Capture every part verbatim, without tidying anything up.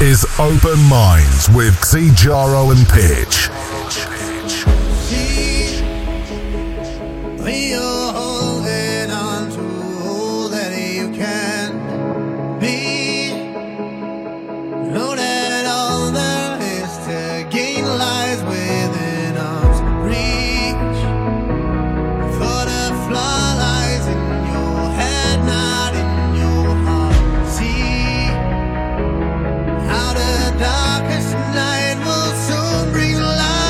is Open Minds with Xijaro and Pitch. Darkest night will soon bring light.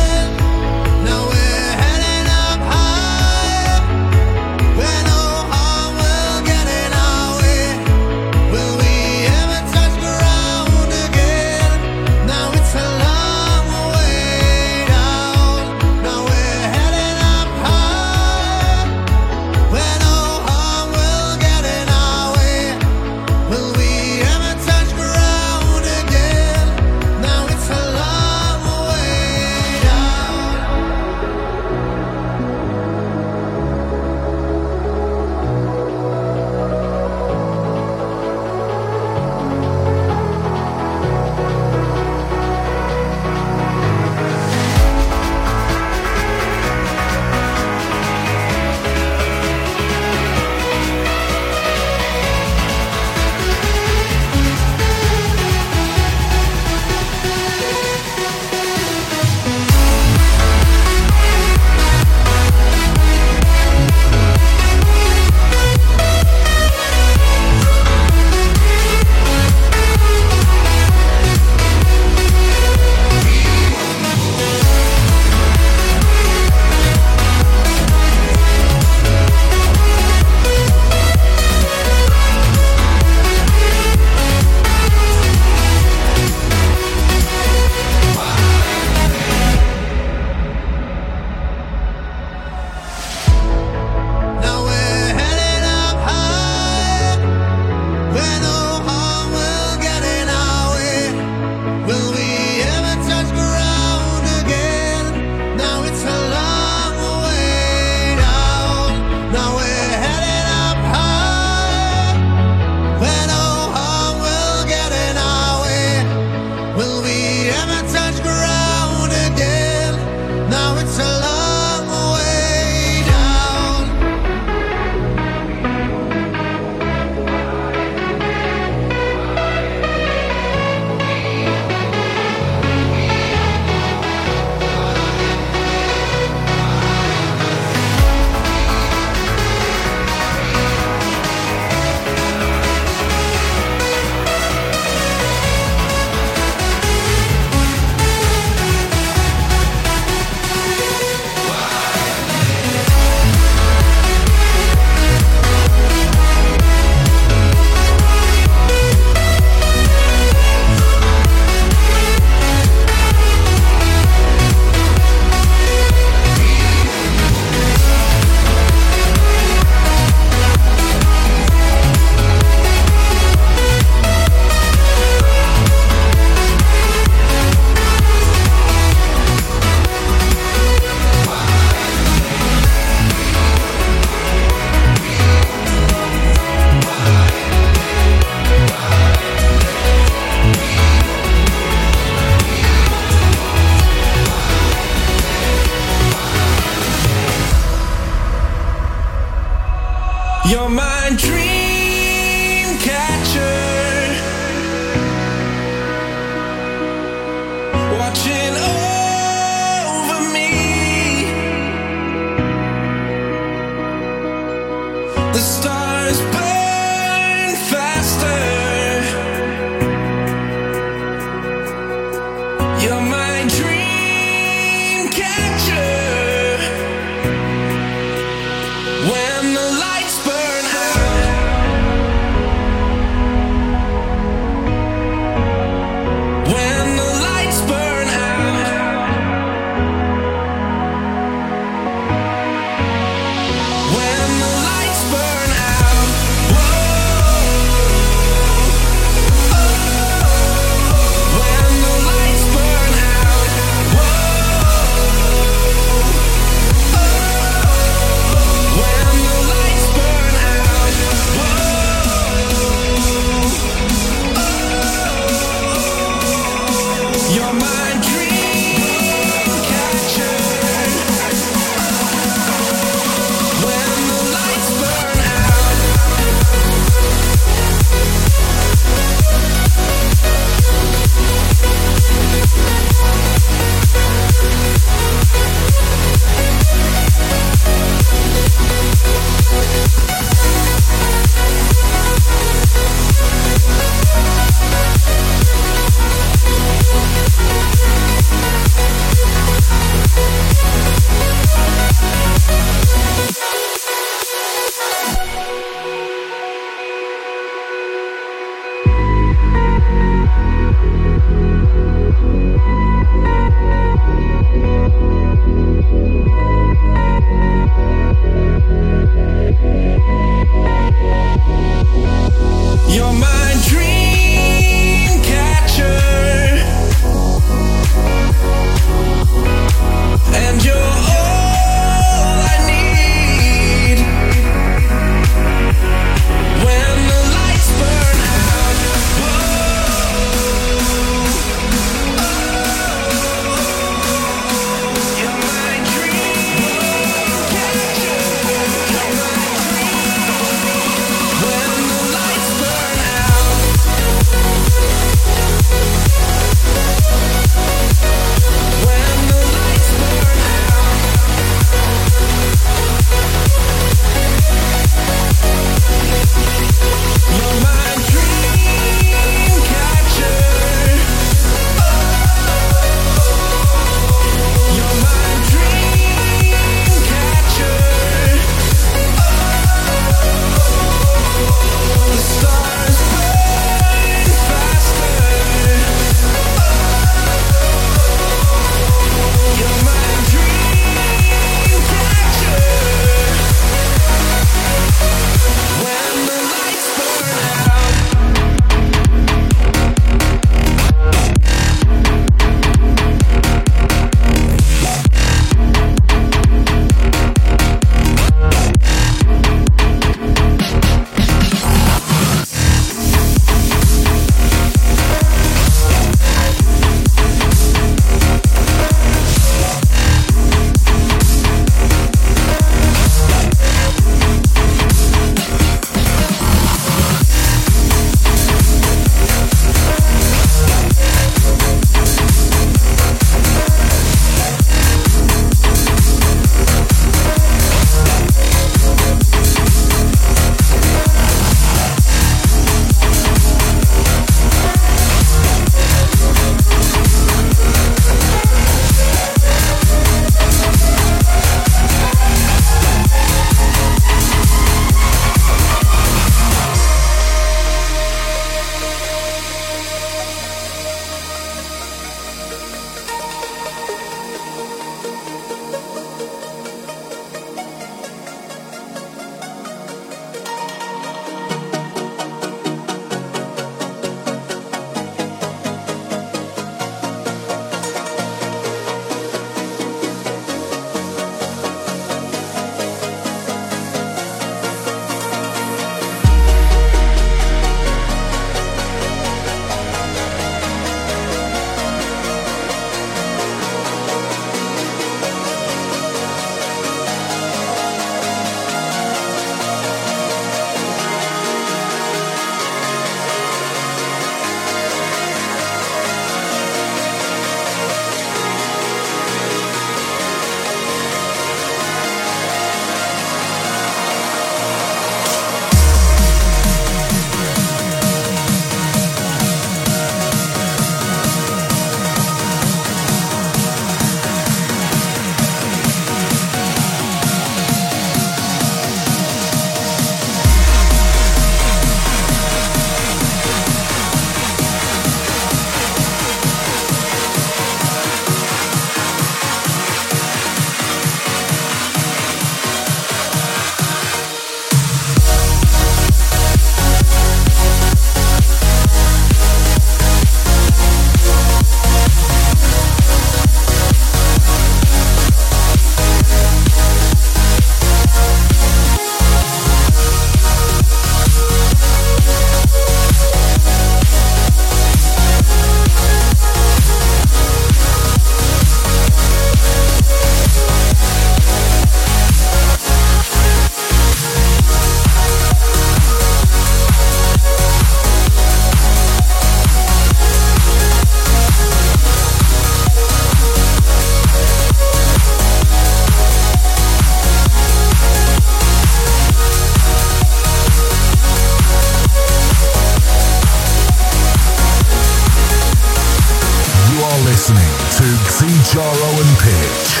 Xijaro and Pitch.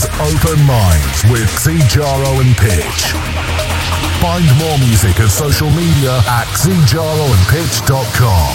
is Open Minds with Xijaro and Pitch. Find more music and social media at xijaro and pitch dot com.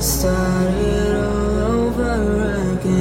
Start it over again.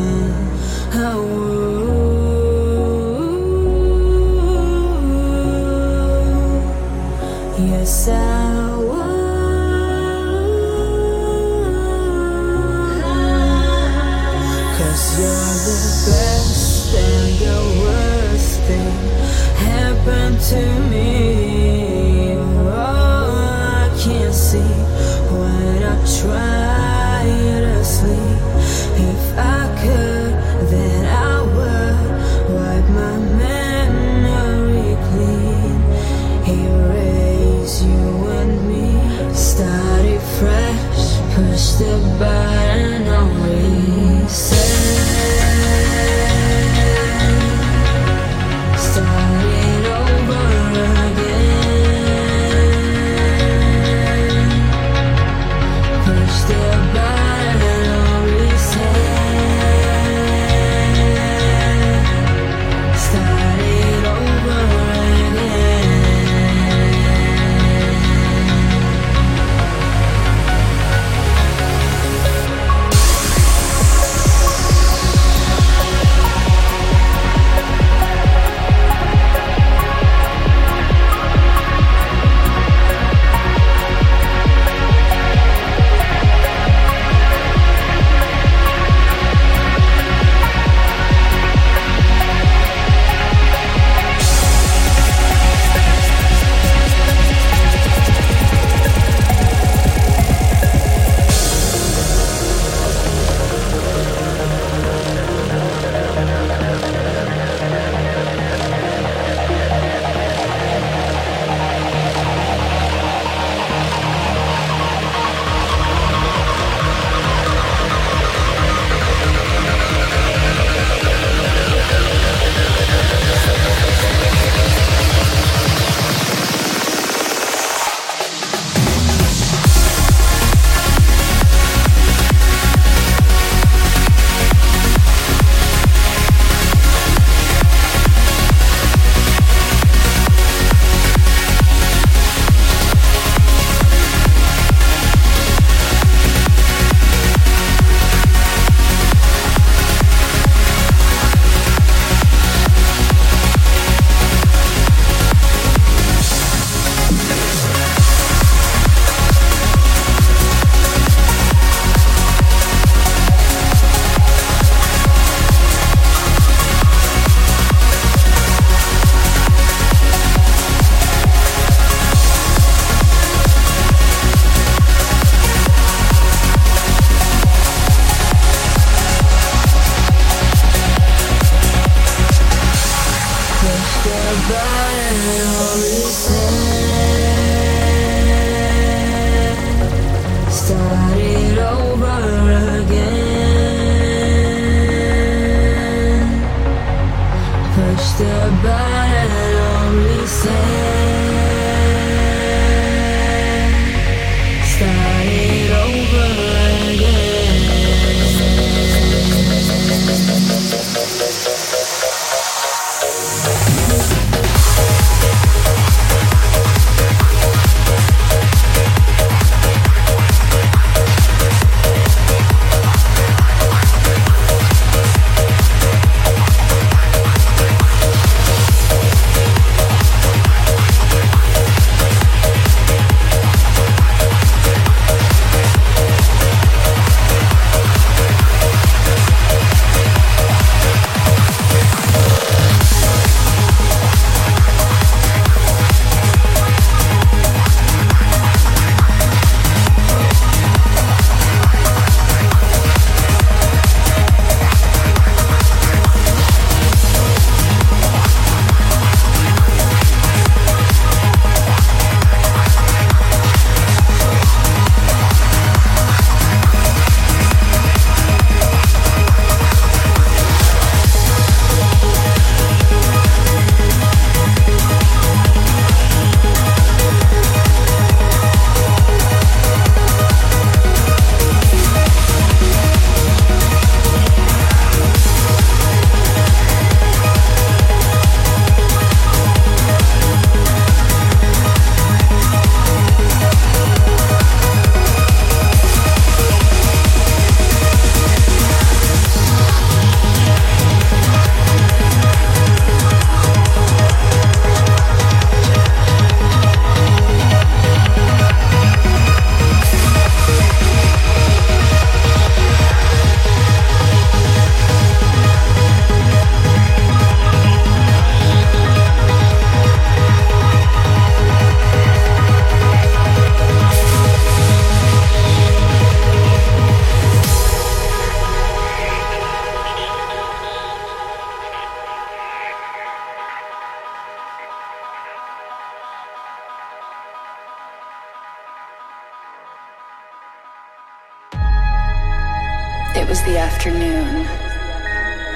It was the afternoon.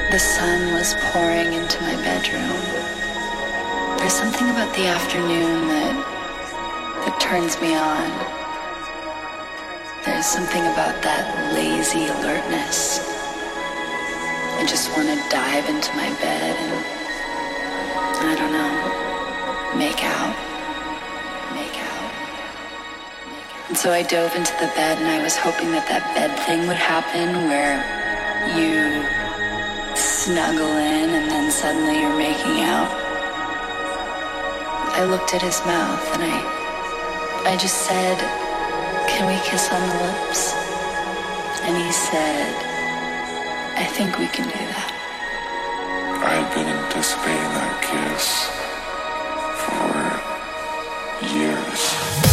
The sun was pouring into my bedroom. There's something about the afternoon that, that turns me on. There's something about that lazy alertness. I just want to dive into my bed and, I don't know, make out. And so I dove into the bed, and I was hoping that that bed thing would happen where you snuggle in and then suddenly you're making out. I looked at his mouth and I, I just said, "Can we kiss on the lips?" And he said, "I think we can do that." I had been anticipating that kiss for years.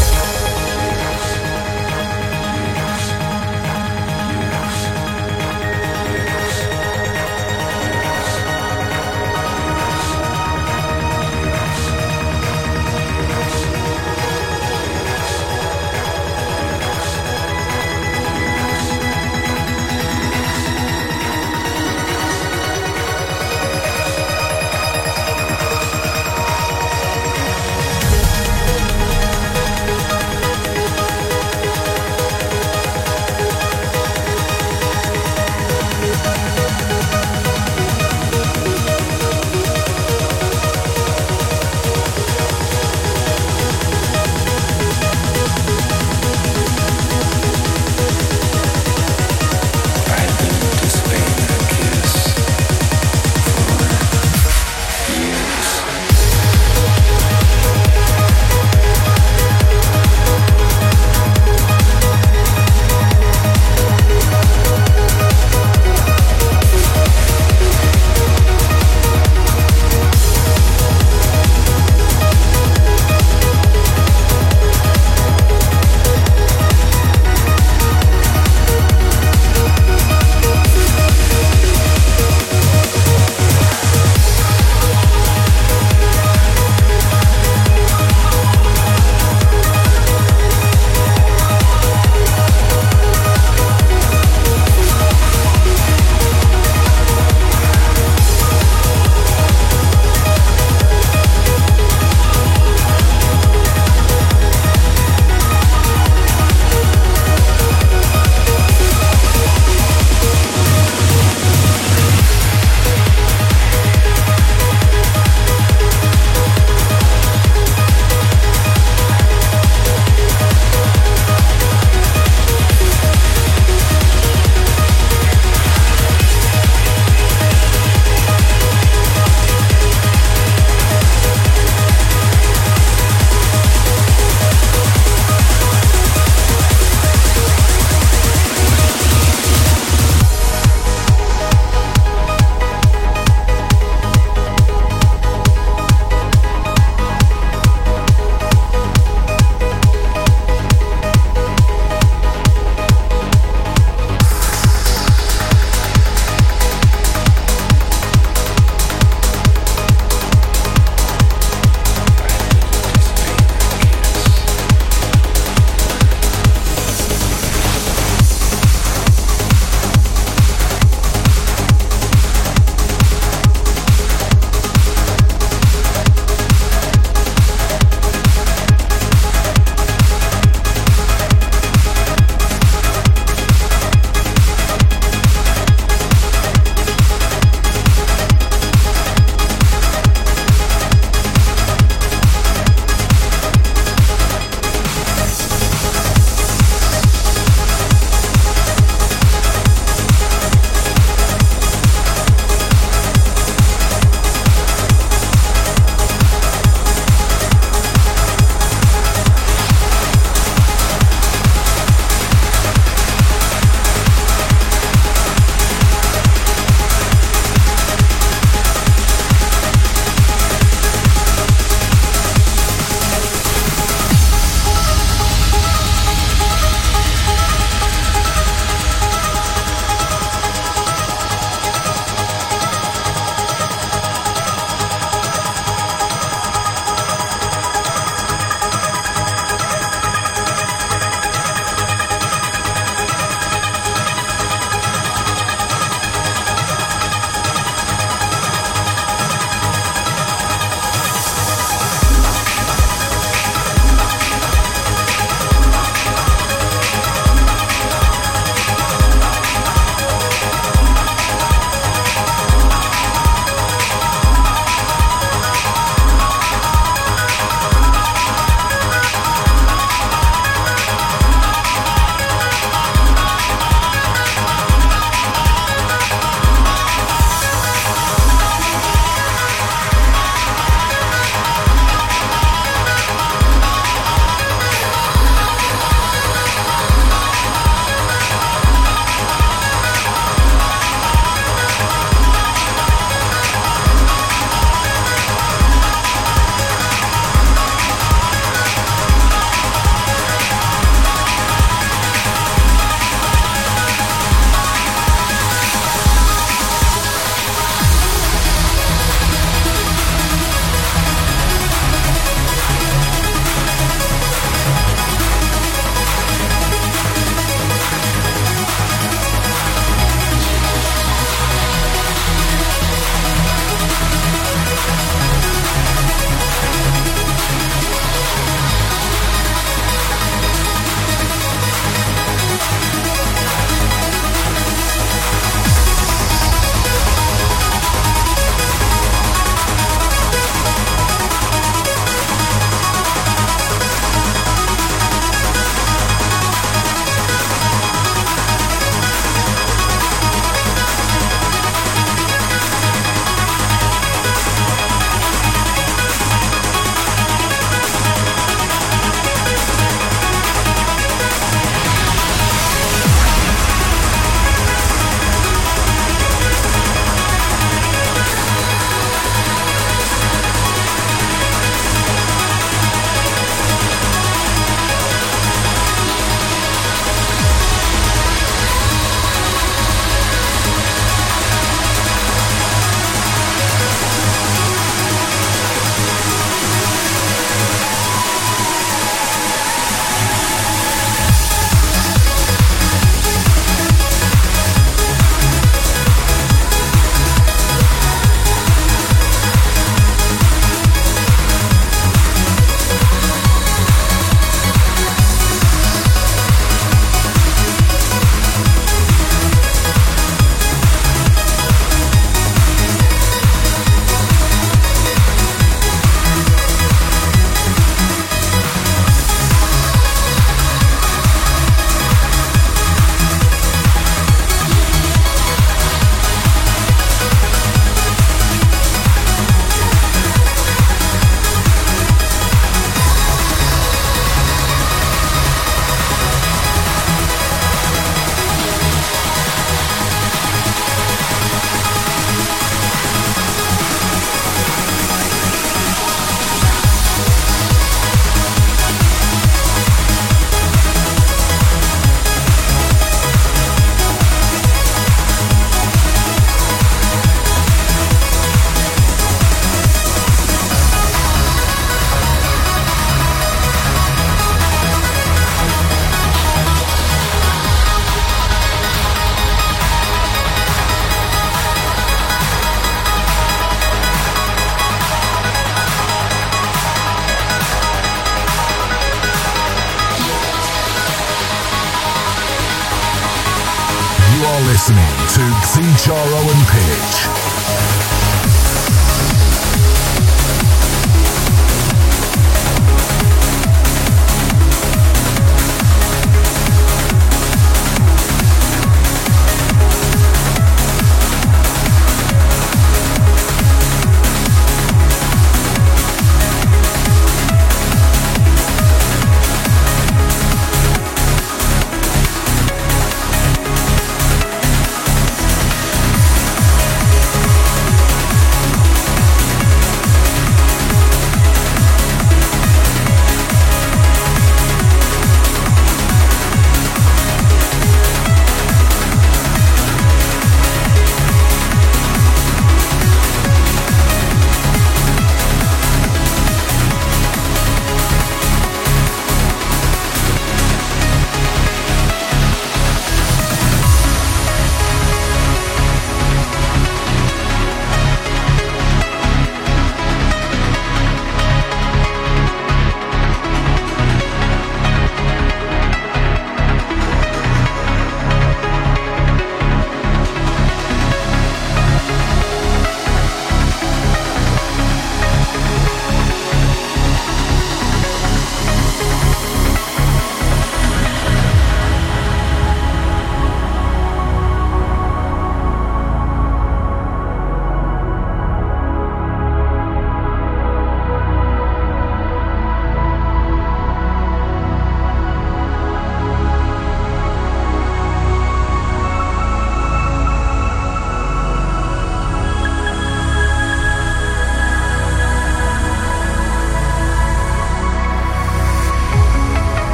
listening to Xijaro and Pitch.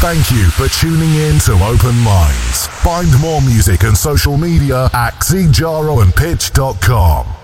Thank you for tuning in to Open Minds. Find more music and social media at xijaro and pitch dot com.